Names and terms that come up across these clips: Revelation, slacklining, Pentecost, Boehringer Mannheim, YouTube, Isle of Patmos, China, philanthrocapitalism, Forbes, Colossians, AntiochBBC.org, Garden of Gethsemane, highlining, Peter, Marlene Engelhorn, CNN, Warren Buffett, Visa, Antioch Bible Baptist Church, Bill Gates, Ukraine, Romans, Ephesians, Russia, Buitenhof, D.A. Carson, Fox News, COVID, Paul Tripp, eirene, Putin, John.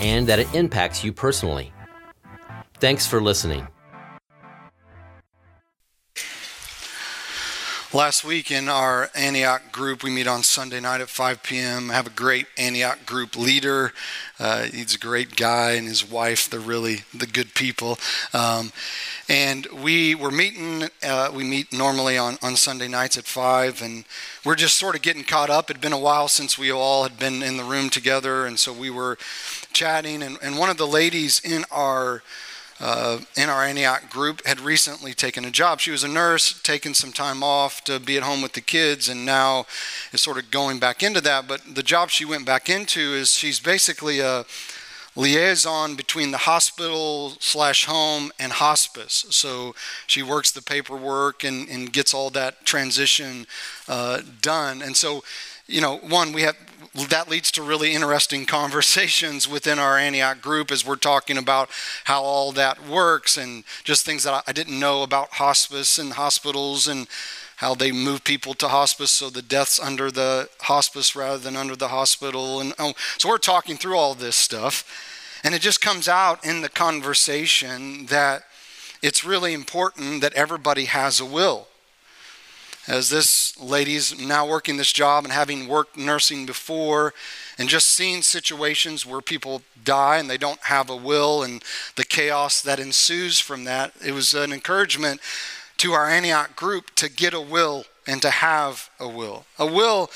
and that it impacts you personally. Thanks for listening. Last week in our Antioch group, we meet on Sunday night at 5 p.m. I have a great Antioch group leader. He's a great guy, and his wife, they're really the good people. And we were meeting, we meet normally on Sunday nights at 5, and we're just sort of getting caught up. It'd been a while since we all had been in the room together, and so we were chatting, and one of the ladies in our Antioch group had recently taken a job. She was a nurse, taking some time off to be at home with the kids, and now is sort of going back into that. But the job she went back into is she's basically a liaison between the hospital/home and hospice. So she works the paperwork and gets all that transition done. And so, you know, that leads to really interesting conversations within our Antioch group as we're talking about how all that works and just things that I didn't know about hospice and hospitals and how they move people to hospice so the death's under the hospice rather than under the hospital. And so we're talking through all this stuff, and it just comes out in the conversation that it's really important that everybody has a will. As this lady's now working this job and having worked nursing before and just seeing situations where people die and they don't have a will and the chaos that ensues from that, it was an encouragement to our Antioch group to get a will and to have a will. A will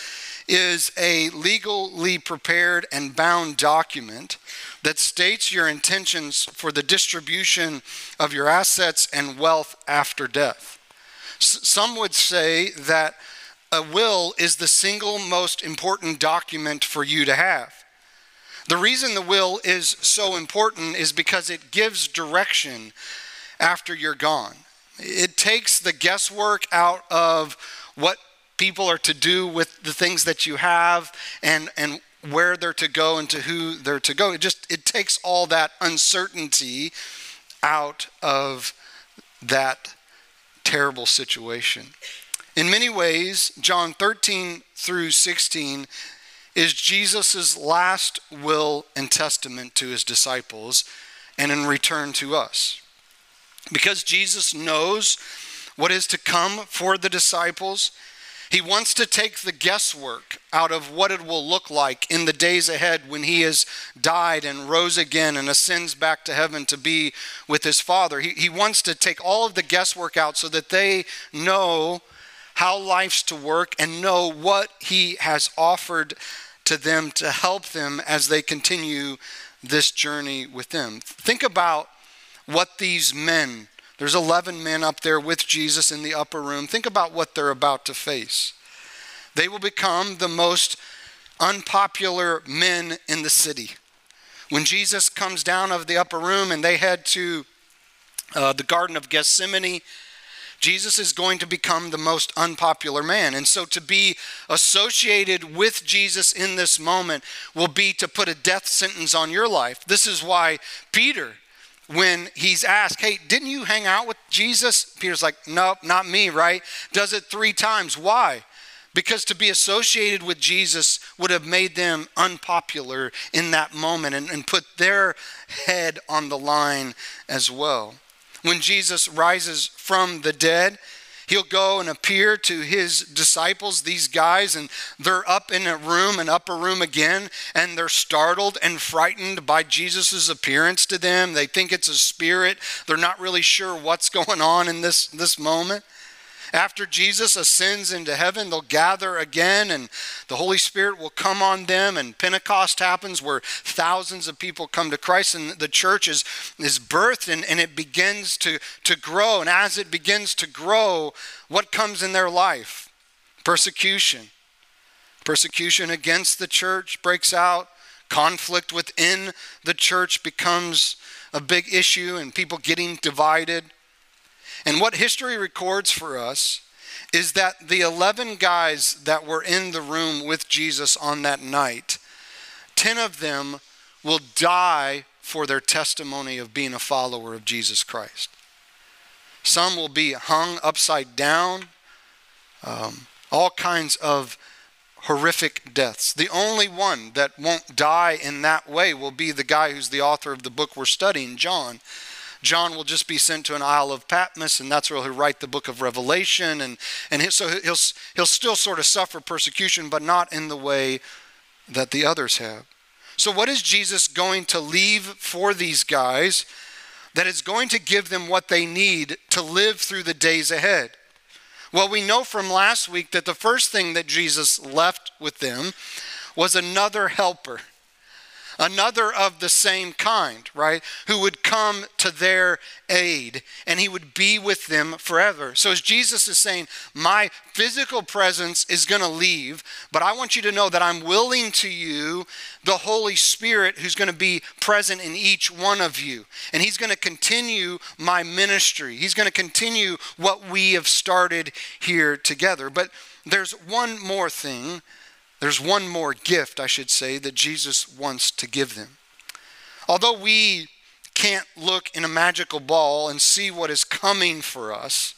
is a legally prepared and bound document that states your intentions for the distribution of your assets and wealth after death. Some would say that a will is the single most important document for you to have. The reason the will is so important is because it gives direction after you're gone. It takes the guesswork out of what people are to do with the things that you have and where they're to go and to who they're to go. It takes all that uncertainty out of that terrible situation. In many ways, John 13 through 16 is Jesus' last will and testament to his disciples and in return to us. Because Jesus knows what is to come for the disciples, he wants to take the guesswork out of what it will look like in the days ahead when he has died and rose again and ascends back to heaven to be with his Father. He wants to take all of the guesswork out so that they know how life's to work and know what he has offered to them to help them as they continue this journey with him. Think about what these men, there's 11 men up there with Jesus in the upper room. Think about what they're about to face. They will become the most unpopular men in the city. When Jesus comes down of the upper room and they head to the Garden of Gethsemane, Jesus is going to become the most unpopular man. And so to be associated with Jesus in this moment will be to put a death sentence on your life. This is why Peter, when he's asked, hey, didn't you hang out with Jesus? Peter's like, nope, not me, right? Does it 3 times. Why? Because to be associated with Jesus would have made them unpopular in that moment and put their head on the line as well. When Jesus rises from the dead, he'll go and appear to his disciples, these guys, and they're up in a room, an upper room again, and they're startled and frightened by Jesus' appearance to them. They think it's a spirit. They're not really sure what's going on in this moment. After Jesus ascends into heaven, they'll gather again, and the Holy Spirit will come on them, and Pentecost happens where thousands of people come to Christ, and the church is birthed, and it begins to grow. And as it begins to grow, what comes in their life? Persecution. Persecution against the church breaks out. Conflict within the church becomes a big issue, and people getting divided. And what history records for us is that the 11 guys that were in the room with Jesus on that night, 10 of them will die for their testimony of being a follower of Jesus Christ. Some will be hung upside down, all kinds of horrific deaths. The only one that won't die in that way will be the guy who's the author of the book we're studying, John. John will just be sent to an Isle of Patmos, and that's where he'll write the book of Revelation. And so he'll still sort of suffer persecution, but not in the way that the others have. So what is Jesus going to leave for these guys that is going to give them what they need to live through the days ahead? Well, we know from last week that the first thing that Jesus left with them was another helper, another of the same kind, right? Who would come to their aid, and he would be with them forever. So as Jesus is saying, my physical presence is going to leave, but I want you to know that I'm willing to you the Holy Spirit who's going to be present in each one of you. And he's going to continue my ministry. He's going to continue what we have started here together. But there's one more thing. There's one more gift, I should say, that Jesus wants to give them. Although we can't look in a magical ball and see what is coming for us,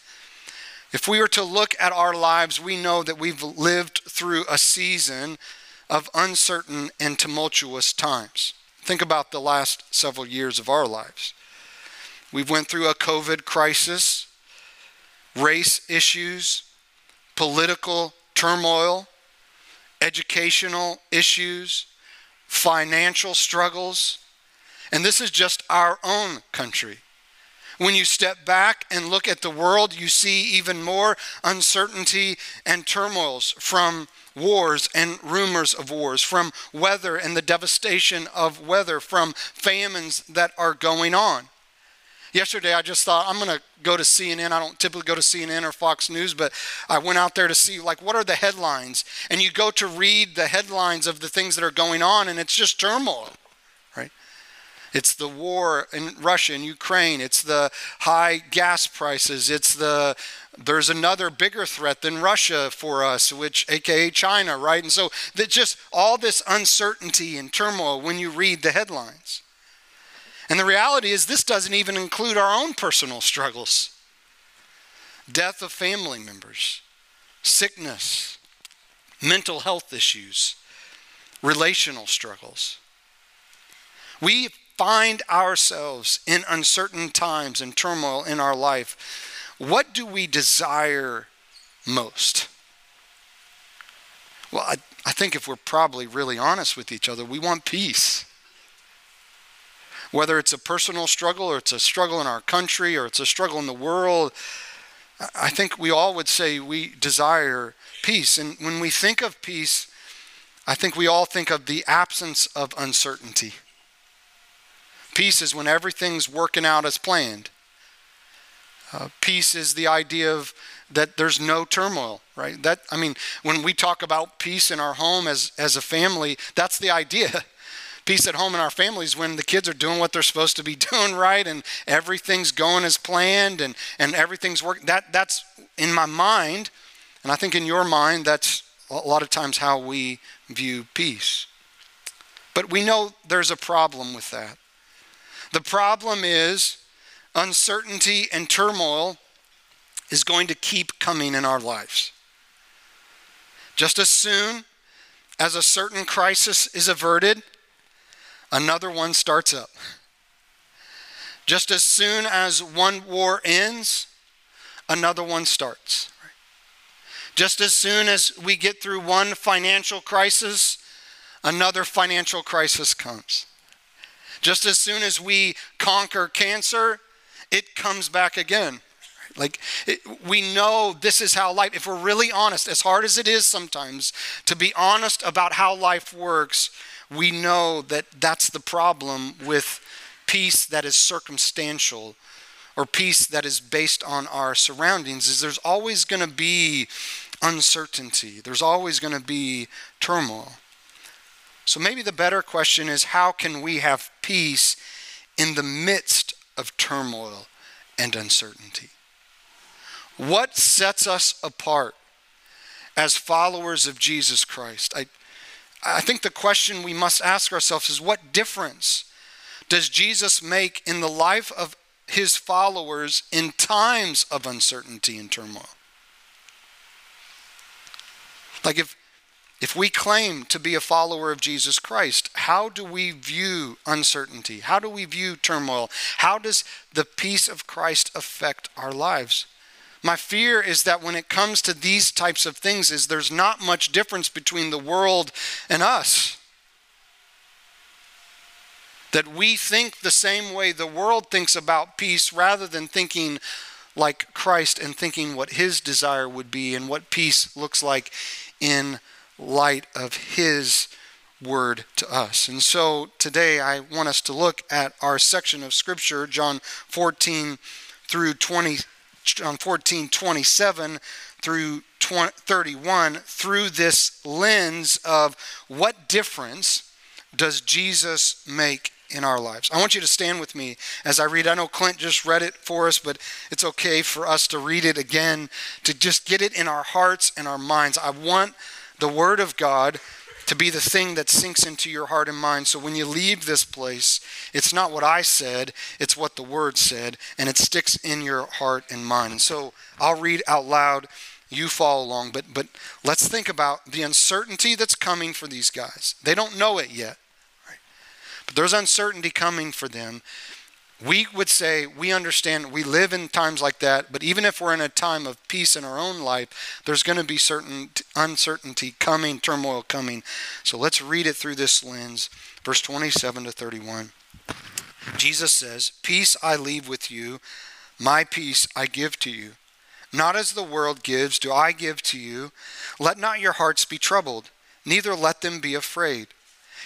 if we were to look at our lives, we know that we've lived through a season of uncertain and tumultuous times. Think about the last several years of our lives. We've went through a COVID crisis, race issues, political turmoil, educational issues, financial struggles, and this is just our own country. When you step back and look at the world, you see even more uncertainty and turmoils from wars and rumors of wars, from weather and the devastation of weather, from famines that are going on. Yesterday, I just thought, I'm going to go to CNN. I don't typically go to CNN or Fox News, but I went out there to see, like, what are the headlines? And you go to read the headlines of the things that are going on, and it's just turmoil, right? It's the war in Russia and Ukraine. It's the high gas prices. It's there's another bigger threat than Russia for us, which AKA China, right? And so that just all this uncertainty and turmoil when you read the headlines. And the reality is this doesn't even include our own personal struggles. Death of family members, sickness, mental health issues, relational struggles. We find ourselves in uncertain times and turmoil in our life. What do we desire most? Well, I think if we're probably really honest with each other, we want peace. Whether it's a personal struggle or it's a struggle in our country or it's a struggle in the world, I think we all would say we desire peace. And when we think of peace, I think we all think of the absence of uncertainty. Peace is when everything's working out as planned. Peace is the idea of that there's no turmoil, right? When we talk about peace in our home as a family, that's the idea. Peace at home in our families when the kids are doing what they're supposed to be doing, right? And everything's going as planned and everything's working. That's in my mind, and I think in your mind, that's a lot of times how we view peace. But we know there's a problem with that. The problem is uncertainty and turmoil is going to keep coming in our lives. Just as soon as a certain crisis is averted, another one starts up. Just as soon as one war ends, another one starts. Just as soon as we get through one financial crisis, another financial crisis comes. Just as soon as we conquer cancer, it comes back again. We know this is how life, if we're really honest, as hard as it is sometimes to be honest about how life works, we know that that's the problem with peace that is circumstantial or peace that is based on our surroundings is there's always going to be uncertainty. There's always going to be turmoil. So maybe the better question is, how can we have peace in the midst of turmoil and uncertainty? What sets us apart as followers of Jesus Christ? I think the question we must ask ourselves is, what difference does Jesus make in the life of his followers in times of uncertainty and turmoil? Like, if we claim to be a follower of Jesus Christ, how do we view uncertainty? How do we view turmoil? How does the peace of Christ affect our lives? My fear is that when it comes to these types of things, is there's not much difference between the world and us. That we think the same way the world thinks about peace, rather than thinking like Christ and thinking what his desire would be and what peace looks like in light of his word to us. And so today I want us to look at our section of scripture, John 14, 27 through 31, through this lens of what difference does Jesus make in our lives. I want you to stand with me as I read. I know Clint just read it for us, but it's okay for us to read it again, to just get it in our hearts and our minds. I want the word of God to be the thing that sinks into your heart and mind. So when you leave this place, it's not what I said, it's what the word said, and it sticks in your heart and mind. So I'll read out loud, you follow along, but let's think about the uncertainty that's coming for these guys. They don't know it yet, right? But there's uncertainty coming for them. We would say we understand we live in times like that, but even if we're in a time of peace in our own life, there's going to be certain uncertainty coming, turmoil coming. So let's read it through this lens, verse 27 to 31. Jesus says, "Peace I leave with you, my peace I give to you. Not as the world gives, do I give to you. Let not your hearts be troubled, neither let them be afraid.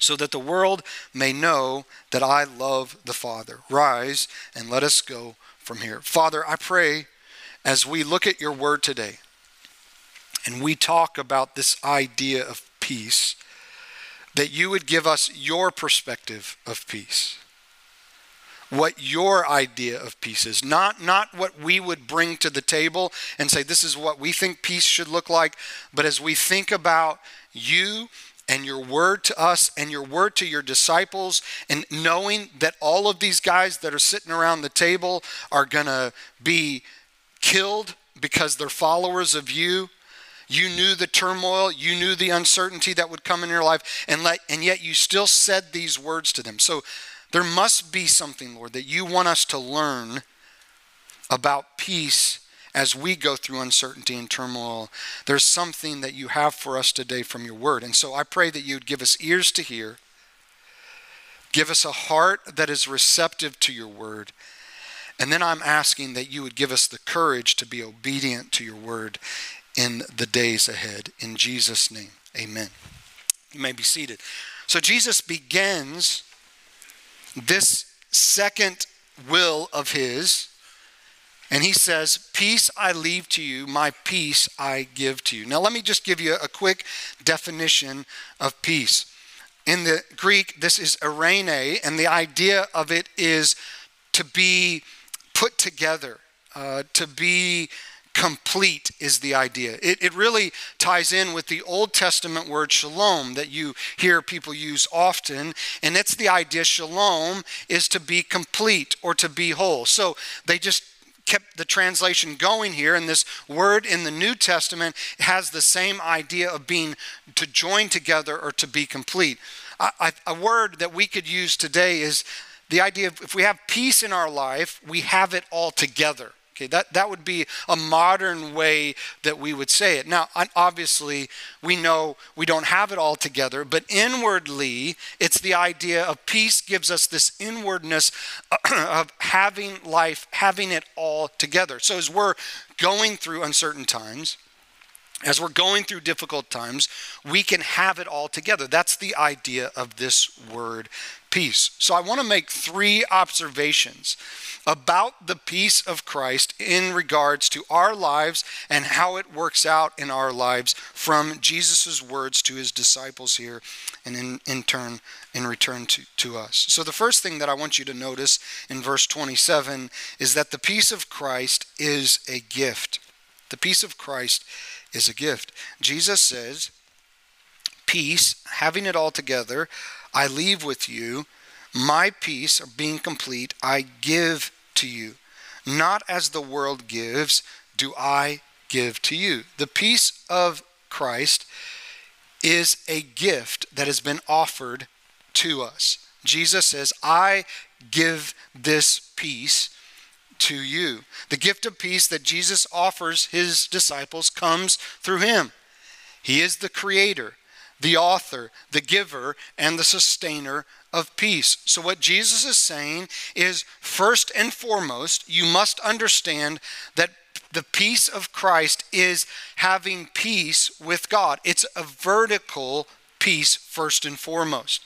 so that the world may know that I love the Father. Rise and let us go from here." Father, I pray as we look at your word today and we talk about this idea of peace, that you would give us your perspective of peace. What your idea of peace is, not what we would bring to the table and say, this is what we think peace should look like, but as we think about you and your word to us and your word to your disciples, and knowing that all of these guys that are sitting around the table are gonna be killed because they're followers of you. You knew the turmoil, you knew the uncertainty that would come in your life, and yet you still said these words to them. So there must be something, Lord, that you want us to learn about peace as we go through uncertainty and turmoil. There's something that you have for us today from your word. And so I pray that you'd give us ears to hear, give us a heart that is receptive to your word. And then I'm asking that you would give us the courage to be obedient to your word in the days ahead. In Jesus' name, amen. You may be seated. So Jesus begins this second will of his, and he says, "Peace I leave to you, my peace I give to you." Now let me just give you a quick definition of peace. In the Greek, this is eirene, and the idea of it is to be put together, to be complete is the idea. It really ties in with the Old Testament word shalom that you hear people use often. And it's the idea, shalom is to be complete or to be whole. So they just kept the translation going here. And this word in the New Testament has the same idea of being to join together or to be complete. A word that we could use today is the idea of, if we have peace in our life, we have it all together. Okay, that would be a modern way that we would say it. Now, obviously, we know we don't have it all together, but inwardly, it's the idea of peace gives us this inwardness of having life, having it all together. So as we're going through uncertain times, as we're going through difficult times, we can have it all together. That's the idea of this word, peace. So I want to make three observations about the peace of Christ in regards to our lives and how it works out in our lives from Jesus' words to his disciples here and in return to us. So the first thing that I want you to notice in verse 27 is that the peace of Christ is a gift. The peace of Christ is a gift. Jesus says, peace, having it all together, I leave with you. My peace, being complete, I give to you. Not as the world gives, do I give to you. The peace of Christ is a gift that has been offered to us. Jesus says, I give this peace to you. The gift of peace that Jesus offers his disciples comes through him. He is the creator, the author, the giver, and the sustainer of peace. So what Jesus is saying is, first and foremost, you must understand that the peace of Christ is having peace with God. It's a vertical peace, first and foremost.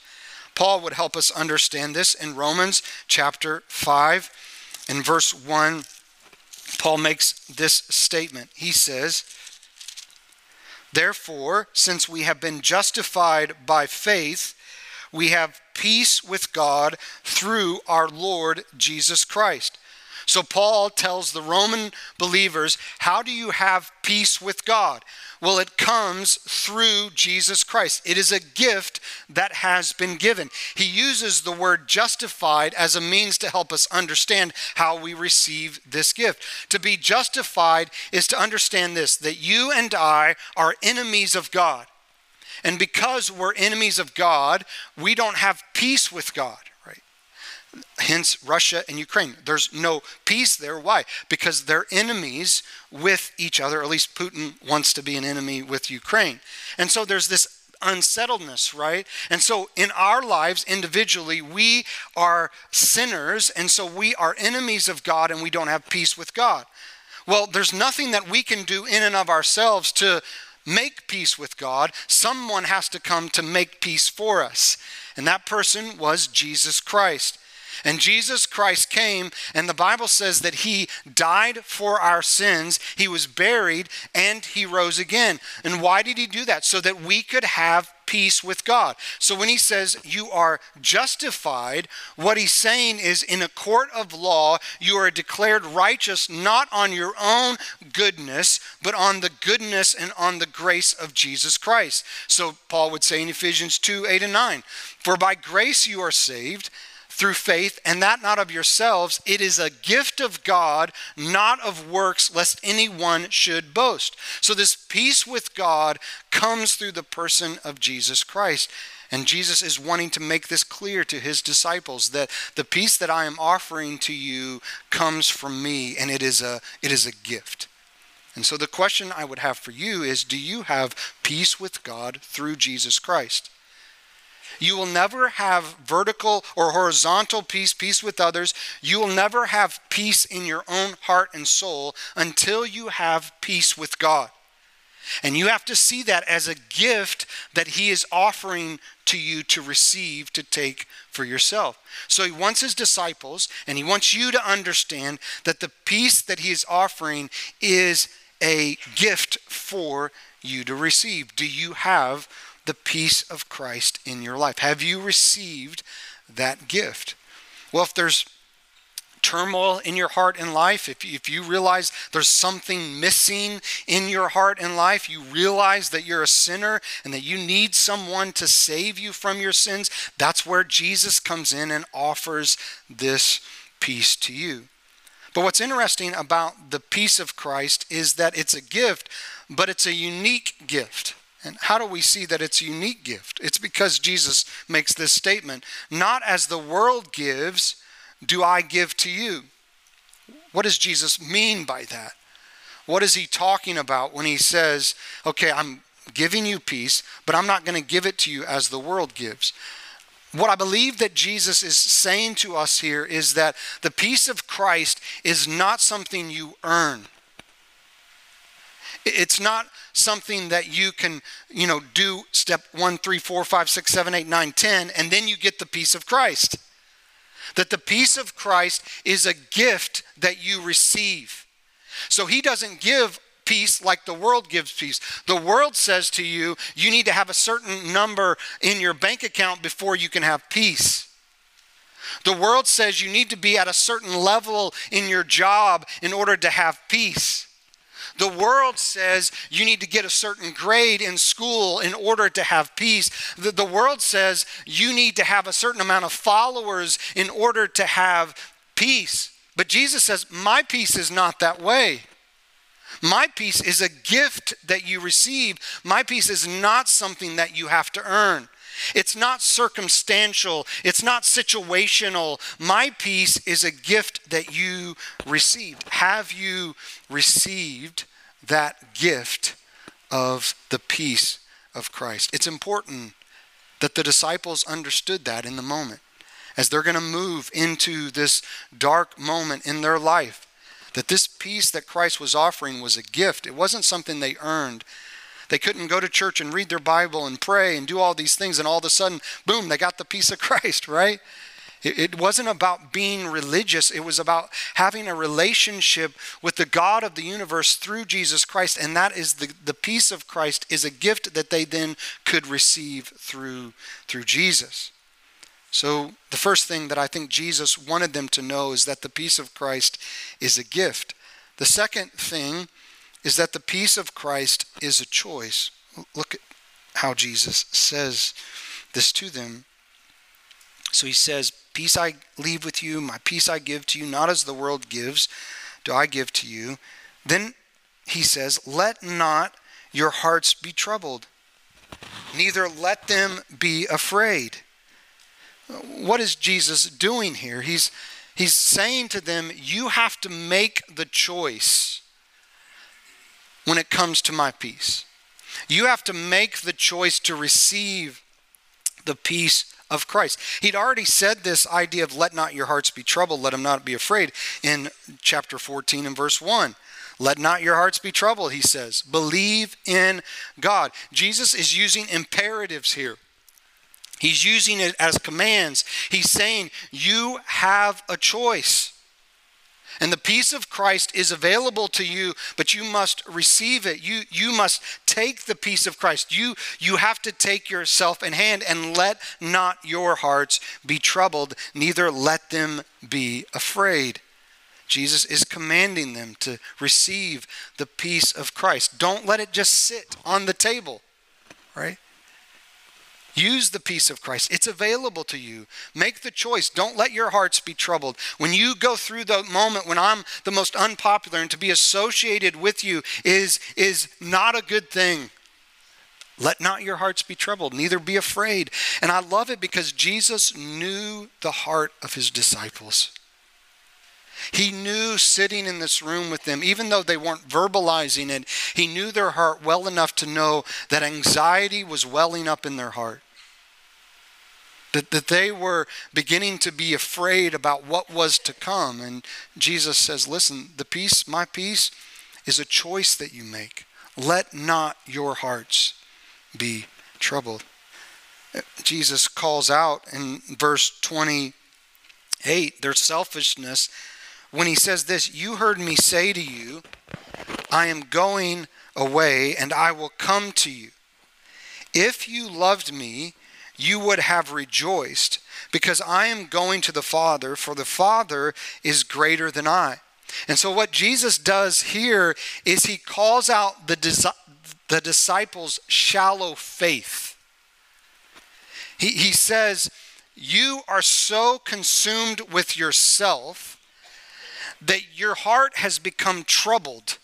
Paul would help us understand this in Romans chapter 5. In verse 1, Paul makes this statement. He says, therefore, since we have been justified by faith, we have peace with God through our Lord Jesus Christ. So Paul tells the Roman believers, how do you have peace with God? Well, it comes through Jesus Christ. It is a gift that has been given. He uses the word justified as a means to help us understand how we receive this gift. To be justified is to understand this, that you and I are enemies of God. And because we're enemies of God, we don't have peace with God. Hence, Russia and Ukraine. There's no peace there. Why? Because they're enemies with each other. At least Putin wants to be an enemy with Ukraine. And so there's this unsettledness, right? And so in our lives individually, we are sinners. And so we are enemies of God and we don't have peace with God. Well, there's nothing that we can do in and of ourselves to make peace with God. Someone has to come to make peace for us. And that person was Jesus Christ. And Jesus Christ came, and the Bible says that he died for our sins, he was buried, and he rose again. And why did he do that? So that we could have peace with God. So when he says you are justified, what he's saying is in a court of law, you are declared righteous, not on your own goodness, but on the goodness and on the grace of Jesus Christ. So Paul would say in Ephesians 2:8-9, for by grace you are saved, through faith, and that not of yourselves. It is a gift of God, not of works, lest anyone should boast. So this peace with God comes through the person of Jesus Christ. And Jesus is wanting to make this clear to his disciples that the peace that I am offering to you comes from me, and it is a gift. And so the question I would have for you is, do you have peace with God through Jesus Christ? You will never have vertical or horizontal peace, peace with others. You will never have peace in your own heart and soul until you have peace with God. And you have to see that as a gift that he is offering to you to receive, to take for yourself. So he wants his disciples, and he wants you to understand that the peace that he is offering is a gift for you to receive. Do you have the peace of Christ in your life? Have you received that gift? Well, if there's turmoil in your heart and life, if you realize there's something missing in your heart and life, you realize that you're a sinner and that you need someone to save you from your sins, that's where Jesus comes in and offers this peace to you. But what's interesting about the peace of Christ is that it's a gift, but it's a unique gift. And how do we see that it's a unique gift? It's because Jesus makes this statement, not as the world gives, do I give to you. What does Jesus mean by that? What is he talking about when he says, okay, I'm giving you peace, but I'm not going to give it to you as the world gives? What I believe that Jesus is saying to us here is that the peace of Christ is not something you earn. It's not something that you can, do step 1, 3, 4, 5, 6, 7, 8, 9, 10, and then you get the peace of Christ. That the peace of Christ is a gift that you receive. So he doesn't give peace like the world gives peace. The world says to you, you need to have a certain number in your bank account before you can have peace. The world says you need to be at a certain level in your job in order to have peace. The world says you need to get a certain grade in school in order to have peace. The world says you need to have a certain amount of followers in order to have peace. But Jesus says, my peace is not that way. My peace is a gift that you receive. My peace is not something that you have to earn. It's not circumstantial. It's not situational. My peace is a gift that you received. Have you received that gift of the peace of Christ? It's important that the disciples understood that in the moment. As they're going to move into this dark moment in their life, that this peace that Christ was offering was a gift. It wasn't something they earned. They couldn't go to church and read their Bible and pray and do all these things, and all of a sudden, boom, they got the peace of Christ, right? It wasn't about being religious. It was about having a relationship with the God of the universe through Jesus Christ, and that is the peace of Christ is a gift that they then could receive through Jesus. So the first thing that I think Jesus wanted them to know is that the peace of Christ is a gift. The second thing is that the peace of Christ is a choice. Look at how Jesus says this to them. So he says, peace I leave with you, my peace I give to you, not as the world gives, do I give to you. Then he says, let not your hearts be troubled, neither let them be afraid. What is Jesus doing here? He's saying to them, you have to make the choice when it comes to my peace. You have to make the choice to receive the peace of Christ. He'd already said this idea of let not your hearts be troubled, let them not be afraid in chapter 14 and verse 1. Let not your hearts be troubled, he says. Believe in God. Jesus is using imperatives here. He's using it as commands. He's saying, you have a choice. And the peace of Christ is available to you, but you must receive it. You must take the peace of Christ. You have to take yourself in hand, and let not your hearts be troubled, neither let them be afraid. Jesus is commanding them to receive the peace of Christ. Don't let it just sit on the table, right? Use the peace of Christ. It's available to you. Make the choice. Don't let your hearts be troubled. When you go through the moment when I'm the most unpopular, and to be associated with you is not a good thing. Let not your hearts be troubled, neither be afraid. And I love it because Jesus knew the heart of his disciples. He knew, sitting in this room with them, even though they weren't verbalizing it, he knew their heart well enough to know that anxiety was welling up in their heart. That they were beginning to be afraid about what was to come. And Jesus says, listen, the peace, my peace, is a choice that you make. Let not your hearts be troubled. Jesus calls out in verse 28, their selfishness, when he says this, you heard me say to you, I am going away and I will come to you. If you loved me, you would have rejoiced because I am going to the Father, for the Father is greater than I. And so what Jesus does here is he calls out the disciples' shallow faith. He says, you are so consumed with yourself that your heart has become troubled,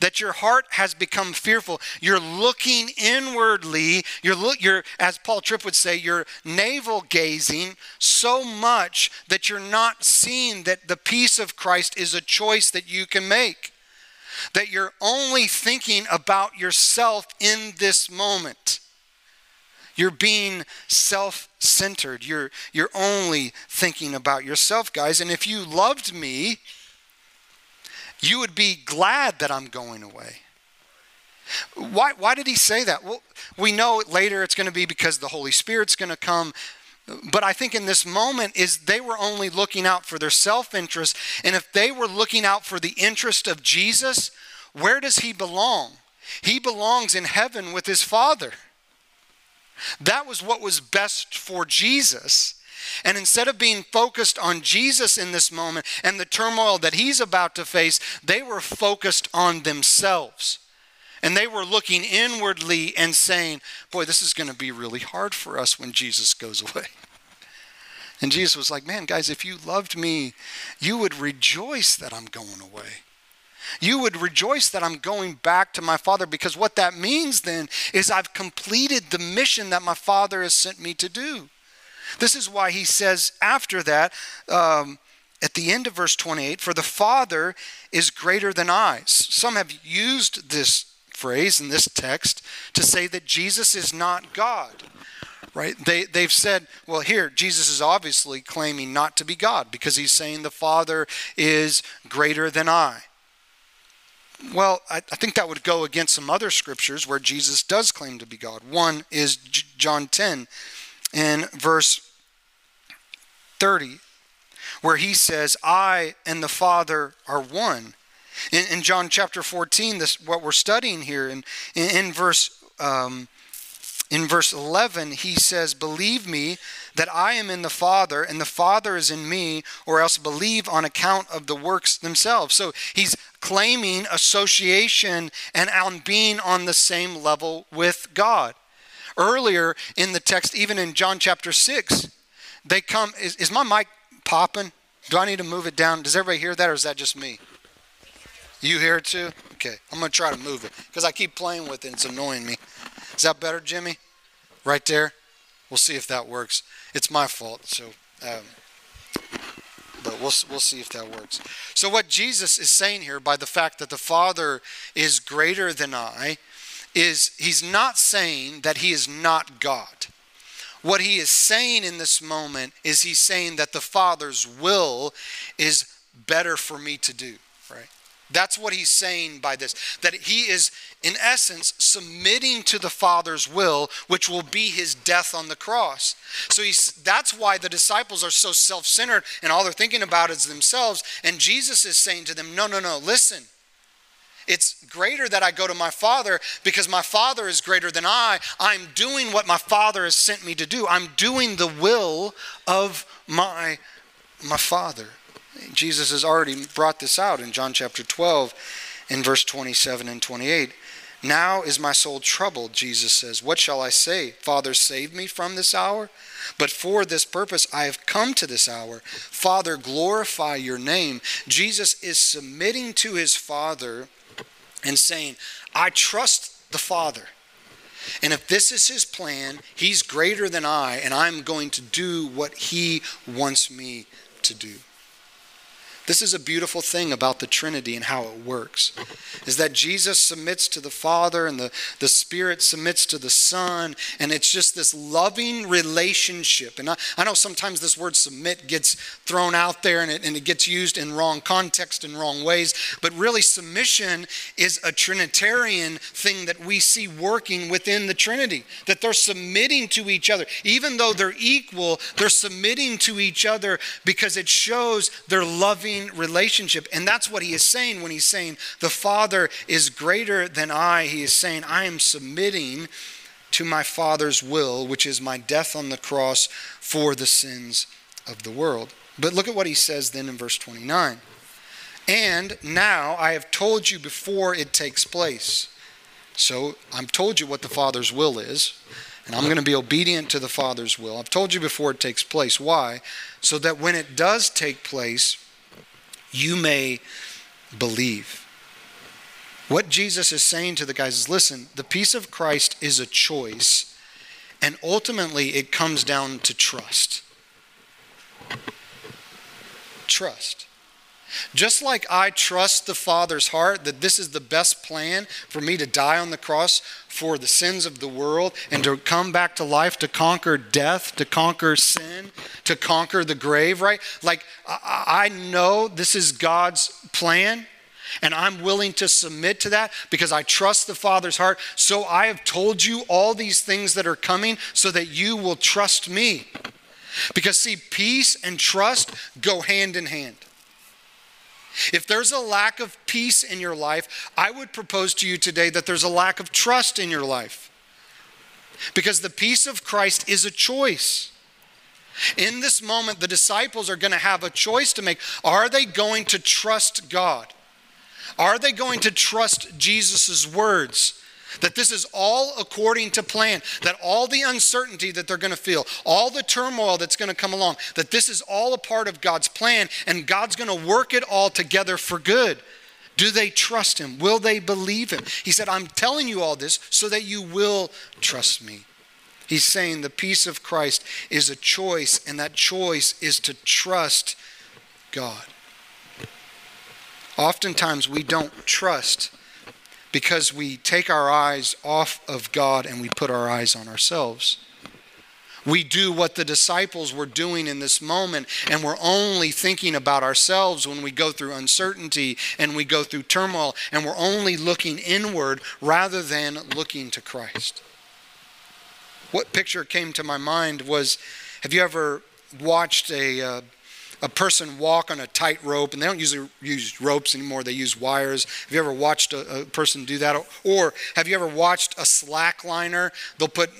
that your heart has become fearful. You're looking inwardly. You're, as Paul Tripp would say, you're navel gazing so much that you're not seeing that the peace of Christ is a choice that you can make, that you're only thinking about yourself in this moment. You're being self-centered. You're only thinking about yourself, guys. And if you loved me, you would be glad that I'm going away. Why did he say that? Well, we know later it's going to be because the Holy Spirit's going to come. But I think in this moment is they were only looking out for their self-interest. And if they were looking out for the interest of Jesus, where does he belong? He belongs in heaven with his Father. That was what was best for Jesus. And instead of being focused on Jesus in this moment and the turmoil that he's about to face, they were focused on themselves. And they were looking inwardly and saying, boy, this is going to be really hard for us when Jesus goes away. And Jesus was like, man, guys, if you loved me, you would rejoice that I'm going away. You would rejoice that I'm going back to my Father, because what that means then is I've completed the mission that my Father has sent me to do. This is why he says after that, at the end of verse 28, for the Father is greater than I. Some have used this phrase in this text to say that Jesus is not God, right? They've said, well, here, Jesus is obviously claiming not to be God because he's saying the Father is greater than I. Well, I think that would go against some other scriptures where Jesus does claim to be God. One is John 10 and verse 30, where he says, I and the Father are one. In John chapter 14, this what we're studying here, in verse 11, he says, believe me that I am in the Father and the Father is in me, or else believe on account of the works themselves. So he's claiming association and on being on the same level with God. Earlier in the text, even in John chapter 6, they come, is my mic popping? Do I need to move it down? Does everybody hear that, or is that just me? You hear it too? Okay, I'm going to try to move it because I keep playing with it. It's annoying me. Is that better, Jimmy? Right there? We'll see if that works. It's my fault, so but we'll see if that works. So what Jesus is saying here by the fact that the Father is greater than I is he's not saying that he is not God. What he is saying in this moment is he's saying that the Father's will is better for me to do, right? That's what he's saying by this, that he is, in essence, submitting to the Father's will, which will be his death on the cross. So that's why the disciples are so self-centered and all they're thinking about is themselves. And Jesus is saying to them, no, listen. It's greater that I go to my Father because my Father is greater than I. I'm doing what my Father has sent me to do. I'm doing the will of my Father. Jesus has already brought this out in John chapter 12 in verse 27 and 28. Now is my soul troubled, Jesus says. What shall I say? Father, save me from this hour? But for this purpose I have come to this hour. Father, glorify your name. Jesus is submitting to his Father and saying, I trust the Father. And if this is his plan, he's greater than I, and I'm going to do what he wants me to do. This is a beautiful thing about the Trinity and how it works, is that Jesus submits to the Father and the Spirit submits to the Son, and it's just this loving relationship. And I know sometimes this word submit gets thrown out there and it gets used in wrong context in wrong ways, but really submission is a Trinitarian thing that we see working within the Trinity, that they're submitting to each other. Even though they're equal, they're submitting to each other because it shows their loving relationship. And that's what he is saying when he's saying the Father is greater than I. He is saying I am submitting to my Father's will, which is my death on the cross for the sins of the world. But look at what he says then in verse 29. And now I have told you before it takes place. So I've told you what the Father's will is, and I'm going to be obedient to the Father's will. I've told you before it takes place. Why? So that when it does take place, you may believe. What Jesus is saying to the guys is, listen, the peace of Christ is a choice, and ultimately it comes down to trust. Trust. Just like I trust the Father's heart that this is the best plan for me to die on the cross for the sins of the world and to come back to life, to conquer death, to conquer sin, to conquer the grave, right? Like, I know this is God's plan, and I'm willing to submit to that because I trust the Father's heart. So I have told you all these things that are coming so that you will trust me. Because see, peace and trust go hand in hand. If there's a lack of peace in your life, I would propose to you today that there's a lack of trust in your life. Because the peace of Christ is a choice. In this moment, the disciples are going to have a choice to make. Are they going to trust God? Are they going to trust Jesus' words? That this is all according to plan, that all the uncertainty that they're going to feel, all the turmoil that's going to come along, that this is all a part of God's plan and God's going to work it all together for good. Do they trust him? Will they believe him? He said, I'm telling you all this so that you will trust me. He's saying the peace of Christ is a choice, and that choice is to trust God. Oftentimes we don't trust because we take our eyes off of God and we put our eyes on ourselves. We do what the disciples were doing in this moment, and we're only thinking about ourselves when we go through uncertainty and we go through turmoil, and we're only looking inward rather than looking to Christ. What picture came to my mind was, have you ever watched a person walk on a tight rope? And they don't usually use ropes anymore, they use wires. Have you ever watched a person do that? Or have you ever watched a slackliner? They'll put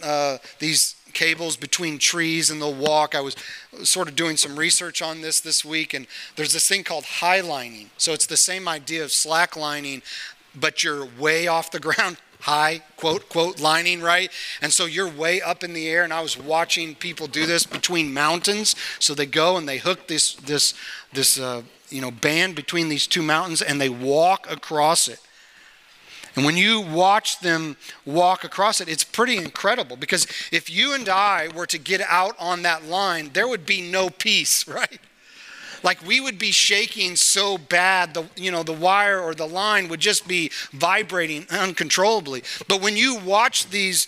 these cables between trees and they'll walk. I was sort of doing some research on this week, and there's this thing called highlining. So it's the same idea of slacklining, but you're way off the ground. High, quote, quote, lining, right? And so you're way up in the air, and I was watching people do this between mountains. So they go and they hook this band between these two mountains, and they walk across it. And when you watch them walk across it, it's pretty incredible, because if you and I were to get out on that line, there would be no peace, right? Like, we would be shaking so bad, the wire or the line would just be vibrating uncontrollably. But when you watch these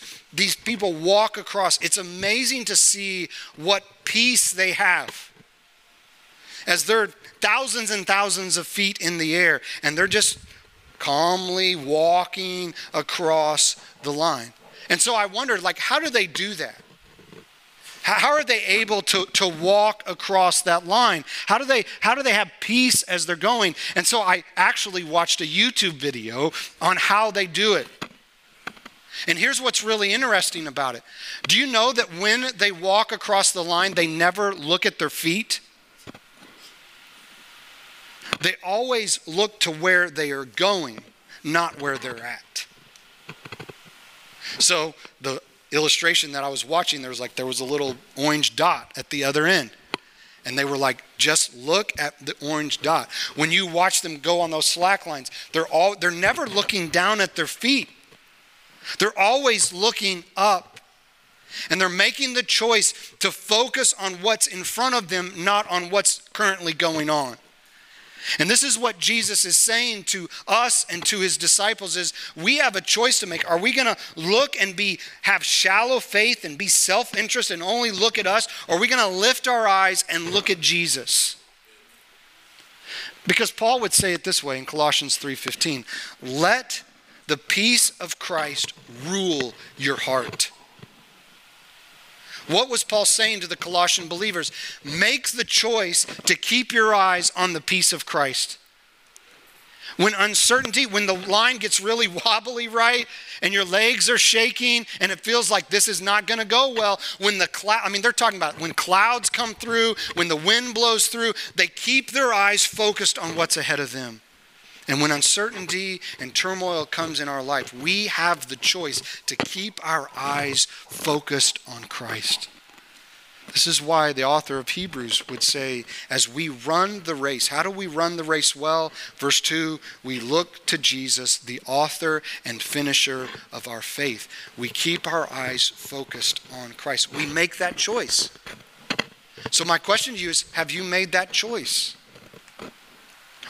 people walk across, it's amazing to see what peace they have. As they're thousands and thousands of feet in the air, and they're just calmly walking across the line. And so I wondered, like, how do they do that? How are they able to walk across that line? How do they have peace as they're going? And so I actually watched a YouTube video on how they do it. And here's what's really interesting about it. Do you know that when they walk across the line, they never look at their feet? They always look to where they are going, not where they're at. So the illustration that I was watching, there was a little orange dot at the other end, and they were like, just look at the orange dot. When you watch them go on those slack lines, they're never looking down at their feet. They're always looking up, and they're making the choice to focus on what's in front of them, not on what's currently going on. And this is what Jesus is saying to us and to his disciples is, we have a choice to make. Are we going to look and have shallow faith and be self-interested and only look at us? Or are we going to lift our eyes and look at Jesus? Because Paul would say it this way in Colossians 3:15, let the peace of Christ rule your heart. What was Paul saying to the Colossian believers? Make the choice to keep your eyes on the peace of Christ. When uncertainty, when the line gets really wobbly, right, and your legs are shaking and it feels like this is not going to go well, when the they're talking about when clouds come through, when the wind blows through, they keep their eyes focused on what's ahead of them. And when uncertainty and turmoil comes in our life, we have the choice to keep our eyes focused on Christ. This is why the author of Hebrews would say, as we run the race, how do we run the race well? Verse 2, we look to Jesus, the author and finisher of our faith. We keep our eyes focused on Christ. We make that choice. So my question to you is, have you made that choice?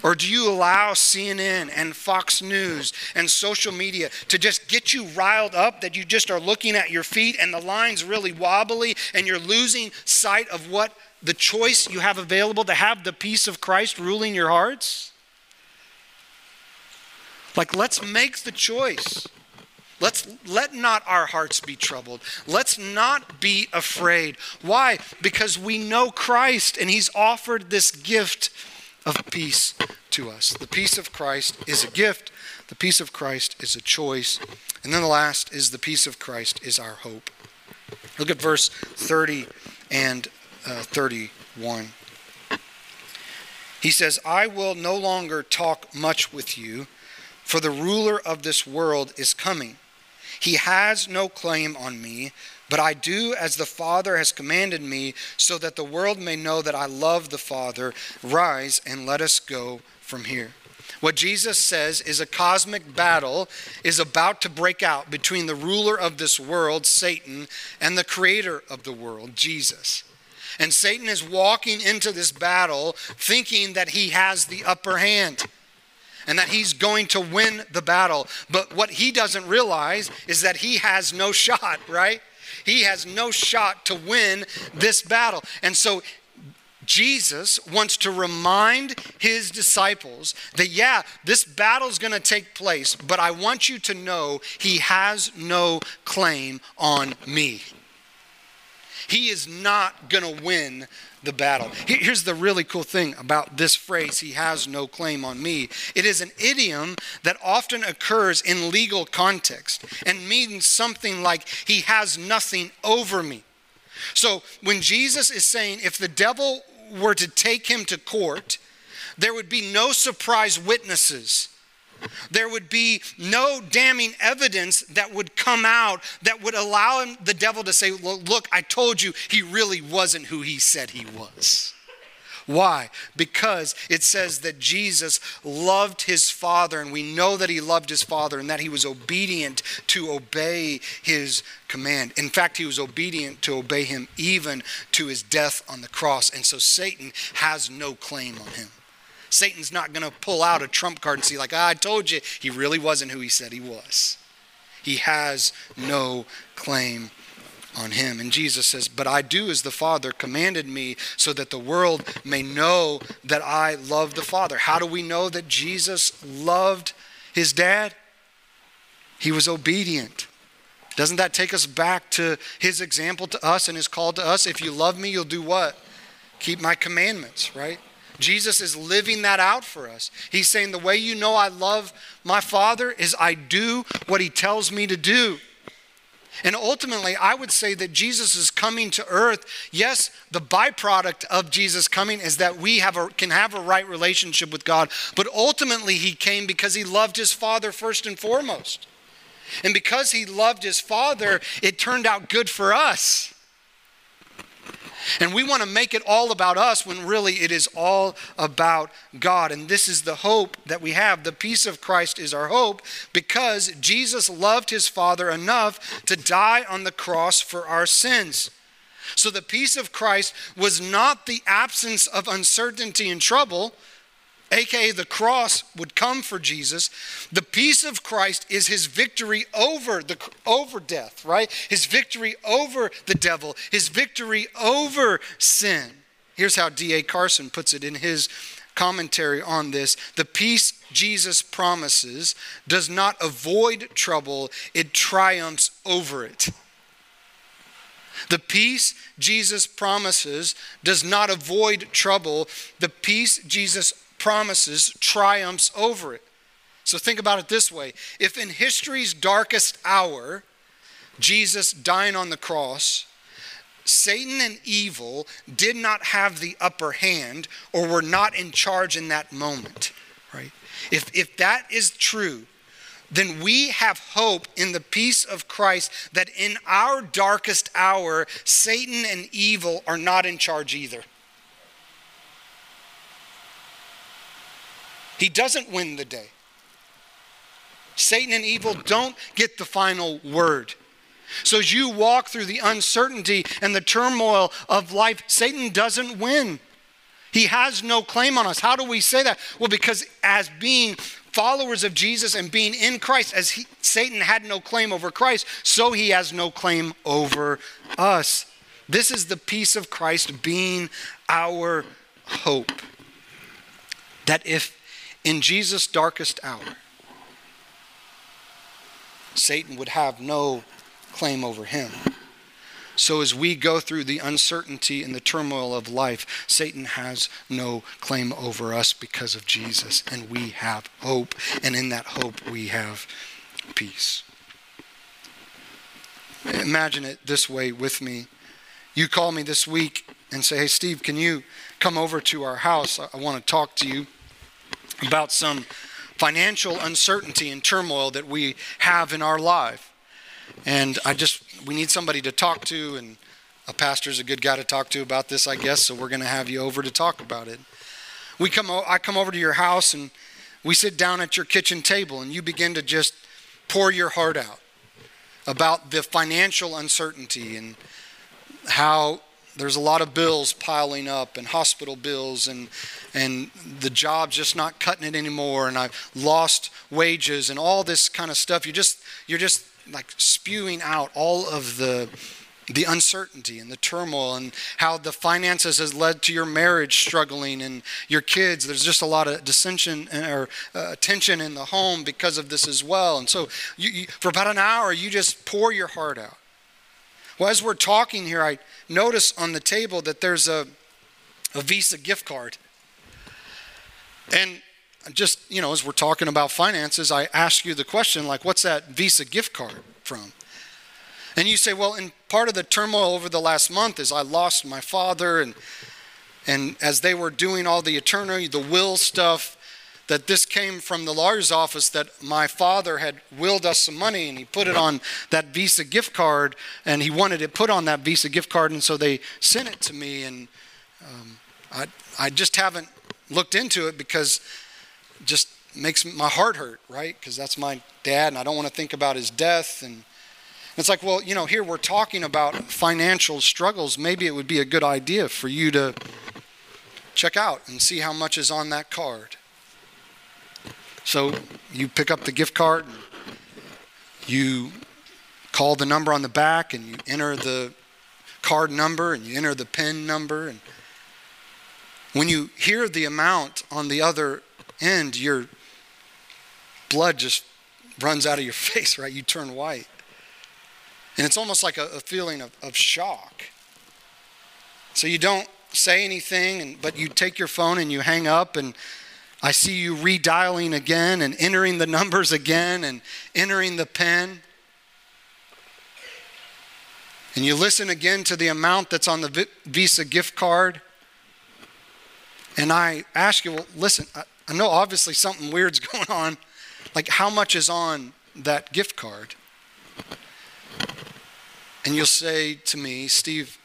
Or do you allow CNN and Fox News and social media to just get you riled up that you just are looking at your feet and the line's really wobbly and you're losing sight of what the choice you have available to have the peace of Christ ruling your hearts? Like, let's make the choice. Let not our hearts be troubled. Let's not be afraid. Why? Because we know Christ and he's offered this gift of peace to us. The peace of Christ is a gift. The peace of Christ is a choice. And then the last is the peace of Christ is our hope. Look at verse 30 and 31. He says, I will no longer talk much with you, for the ruler of this world is coming. He has no claim on me, but I do as the Father has commanded me, so that the world may know that I love the Father. Rise and let us go from here. What Jesus says is a cosmic battle is about to break out between the ruler of this world, Satan, and the creator of the world, Jesus. And Satan is walking into this battle thinking that he has the upper hand and that he's going to win the battle. But what he doesn't realize is that he has no shot, right? He has no shot to win this battle. And so Jesus wants to remind his disciples that, yeah, this battle's going to take place, but I want you to know he has no claim on me. He is not going to win the battle. Here's the really cool thing about this phrase, he has no claim on me. It is an idiom that often occurs in legal context and means something like he has nothing over me. So when Jesus is saying if the devil were to take him to court, there would be no surprise witnesses. There would be no damning evidence that would come out that would allow him, the devil, to say, look, I told you he really wasn't who he said he was. Why? Because it says that Jesus loved his Father, and we know that he loved his Father and that he was obedient to obey his command. In fact, he was obedient to obey him even to his death on the cross. And so Satan has no claim on him. Satan's not going to pull out a trump card and see like, I told you, he really wasn't who he said he was. He has no claim on him. And Jesus says, but I do as the Father commanded me so that the world may know that I love the Father. How do we know that Jesus loved his dad? He was obedient. Doesn't that take us back to his example to us and his call to us? If you love me, you'll do what? Keep my commandments, right? Jesus is living that out for us. He's saying the way you know I love my Father is I do what he tells me to do. And ultimately, I would say that Jesus is coming to earth. Yes, the byproduct of Jesus coming is that we have can have a right relationship with God. But ultimately, he came because he loved his Father first and foremost. And because he loved his Father, it turned out good for us. And we want to make it all about us when really it is all about God. And this is the hope that we have. The peace of Christ is our hope because Jesus loved his Father enough to die on the cross for our sins. So the peace of Christ was not the absence of uncertainty and trouble, aka the cross would come for Jesus. The peace of Christ is his victory over death, right? His victory over the devil, his victory over sin. Here's how D.A. Carson puts it in his commentary on this. The peace Jesus promises does not avoid trouble, it triumphs over it. The peace Jesus promises does not avoid trouble. The peace Jesus promises triumphs over it. So think about it this way. If in history's darkest hour, Jesus dying on the cross, Satan and evil did not have the upper hand or were not in charge in that moment, right? If that is true, then we have hope in the peace of Christ that in our darkest hour, Satan and evil are not in charge either. He doesn't win the day. Satan and evil don't get the final word. So as you walk through the uncertainty and the turmoil of life, Satan doesn't win. He has no claim on us. How do we say that? Well, because as being followers of Jesus and being in Christ, as Satan had no claim over Christ, so he has no claim over us. This is the peace of Christ being our hope. That if in Jesus' darkest hour, Satan would have no claim over him. So as we go through the uncertainty and the turmoil of life, Satan has no claim over us because of Jesus, and we have hope, and in that hope we have peace. Imagine it this way with me. You call me this week and say, hey, Steve, can you come over to our house? I want to talk to you about some financial uncertainty and turmoil that we have in our life. And we need somebody to talk to, and a pastor's a good guy to talk to about this, I guess, so we're going to have you over to talk about it. I come over to your house, and we sit down at your kitchen table, and you begin to just pour your heart out about the financial uncertainty and how there's a lot of bills piling up, and hospital bills, and the job's just not cutting it anymore, and I've lost wages, and all this kind of stuff. You're just like spewing out all of the uncertainty and the turmoil, and how the finances has led to your marriage struggling and your kids. There's just a lot of dissension or tension in the home because of this as well. And so you, for about an hour, you just pour your heart out. Well, as we're talking here, I notice on the table that there's a Visa gift card. And just, you know, as we're talking about finances, I ask you the question, like, what's that Visa gift card from? And you say, well, in part of the turmoil over the last month is I lost my father, and as they were doing all the attorney, the will stuff, that this came from the lawyer's office, that my father had willed us some money, and he put it on that Visa gift card, and he wanted it put on that Visa gift card, and so they sent it to me, and I just haven't looked into it because just makes my heart hurt, right? Because that's my dad, and I don't want to think about his death. And it's like, well, you know, here we're talking about financial struggles. Maybe it would be a good idea for you to check out and see how much is on that card. So you pick up the gift card, and you call the number on the back, and you enter the card number, and you enter the PIN number. And when you hear the amount on the other end, your blood just runs out of your face, right? You turn white. And it's almost like a feeling of shock. So you don't say anything, but you take your phone and you hang up, and I see you redialing again and entering the numbers again and entering the PIN. And you listen again to the amount that's on the Visa gift card. And I ask you, well, listen, I know obviously something weird's going on. Like, how much is on that gift card? And you'll say to me, Steve,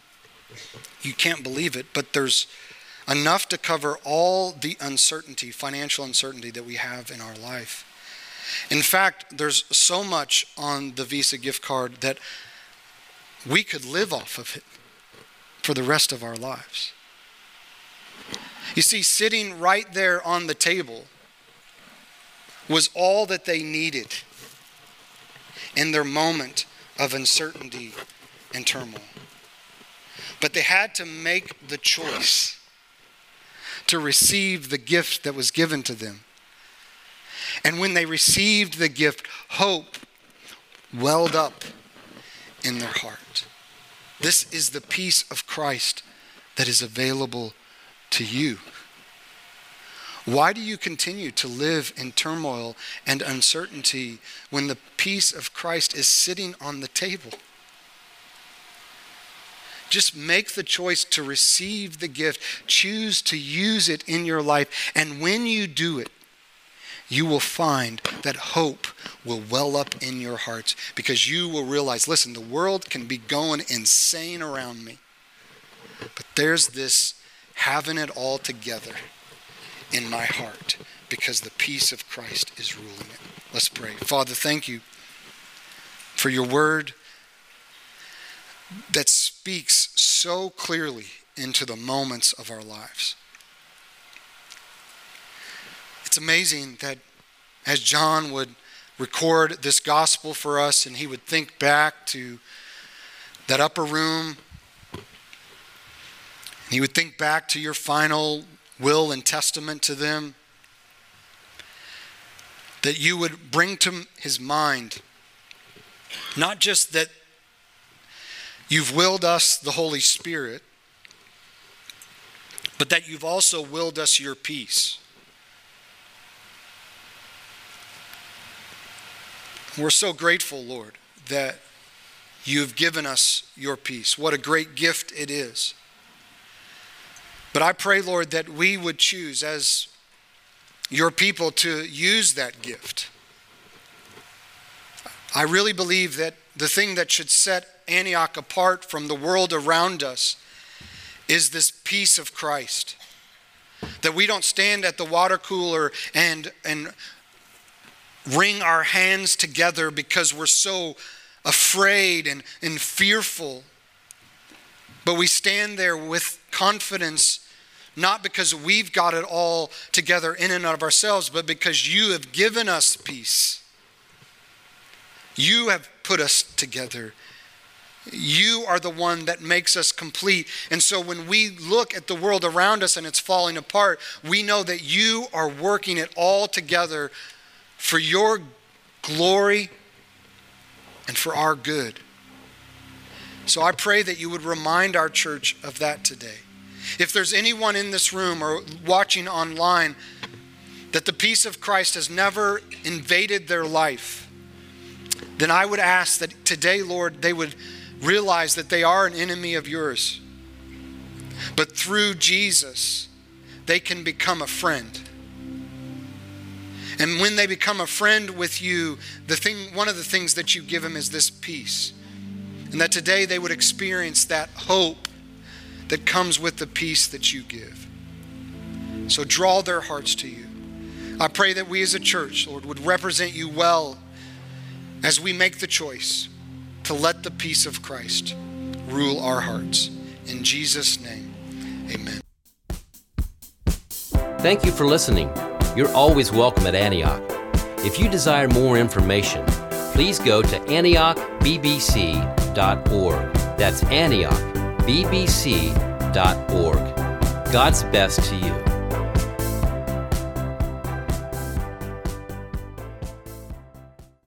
you can't believe it, but there's enough to cover all the uncertainty, financial uncertainty that we have in our life. In fact, there's so much on the Visa gift card that we could live off of it for the rest of our lives. You see, sitting right there on the table was all that they needed in their moment of uncertainty and turmoil. But they had to make the choice to receive the gift that was given to them. And when they received the gift, hope welled up in their heart. This is the peace of Christ that is available to you. Why do you continue to live in turmoil and uncertainty when the peace of Christ is sitting on the table? Just make the choice to receive the gift. Choose to use it in your life. And when you do it, you will find that hope will well up in your hearts, because you will realize, listen, the world can be going insane around me, but there's this having it all together in my heart because the peace of Christ is ruling it. Let's pray. Father, thank you for your word that speaks so clearly into the moments of our lives. It's amazing that as John would record this gospel for us and he would think back to that upper room, and he would think back to your final will and testament to them, that you would bring to his mind not just that you've willed us the Holy Spirit, but that you've also willed us your peace. We're so grateful, Lord, that you've given us your peace. What a great gift it is. But I pray, Lord, that we would choose as your people to use that gift. I really believe that the thing that should set Antioch apart from the world around us is this peace of Christ. That we don't stand at the water cooler and wring our hands together because we're so afraid and fearful. But we stand there with confidence, not because we've got it all together in and of ourselves, but because you have given us peace. You have put us together. You are the one that makes us complete. And so when we look at the world around us and it's falling apart, we know that you are working it all together for your glory and for our good. So I pray that you would remind our church of that today. If there's anyone in this room or watching online that the peace of Christ has never invaded their life, then I would ask that today, Lord, they would realize that they are an enemy of yours. But through Jesus, they can become a friend. And when they become a friend with you, one of the things that you give them is this peace. And that today they would experience that hope that comes with the peace that you give. So draw their hearts to you. I pray that we as a church, Lord, would represent you well as we make the choice to let the peace of Christ rule our hearts. In Jesus' name, amen. Thank you for listening. You're always welcome at Antioch. If you desire more information, please go to AntiochBBC.org. That's AntiochBBC.org. God's best to you.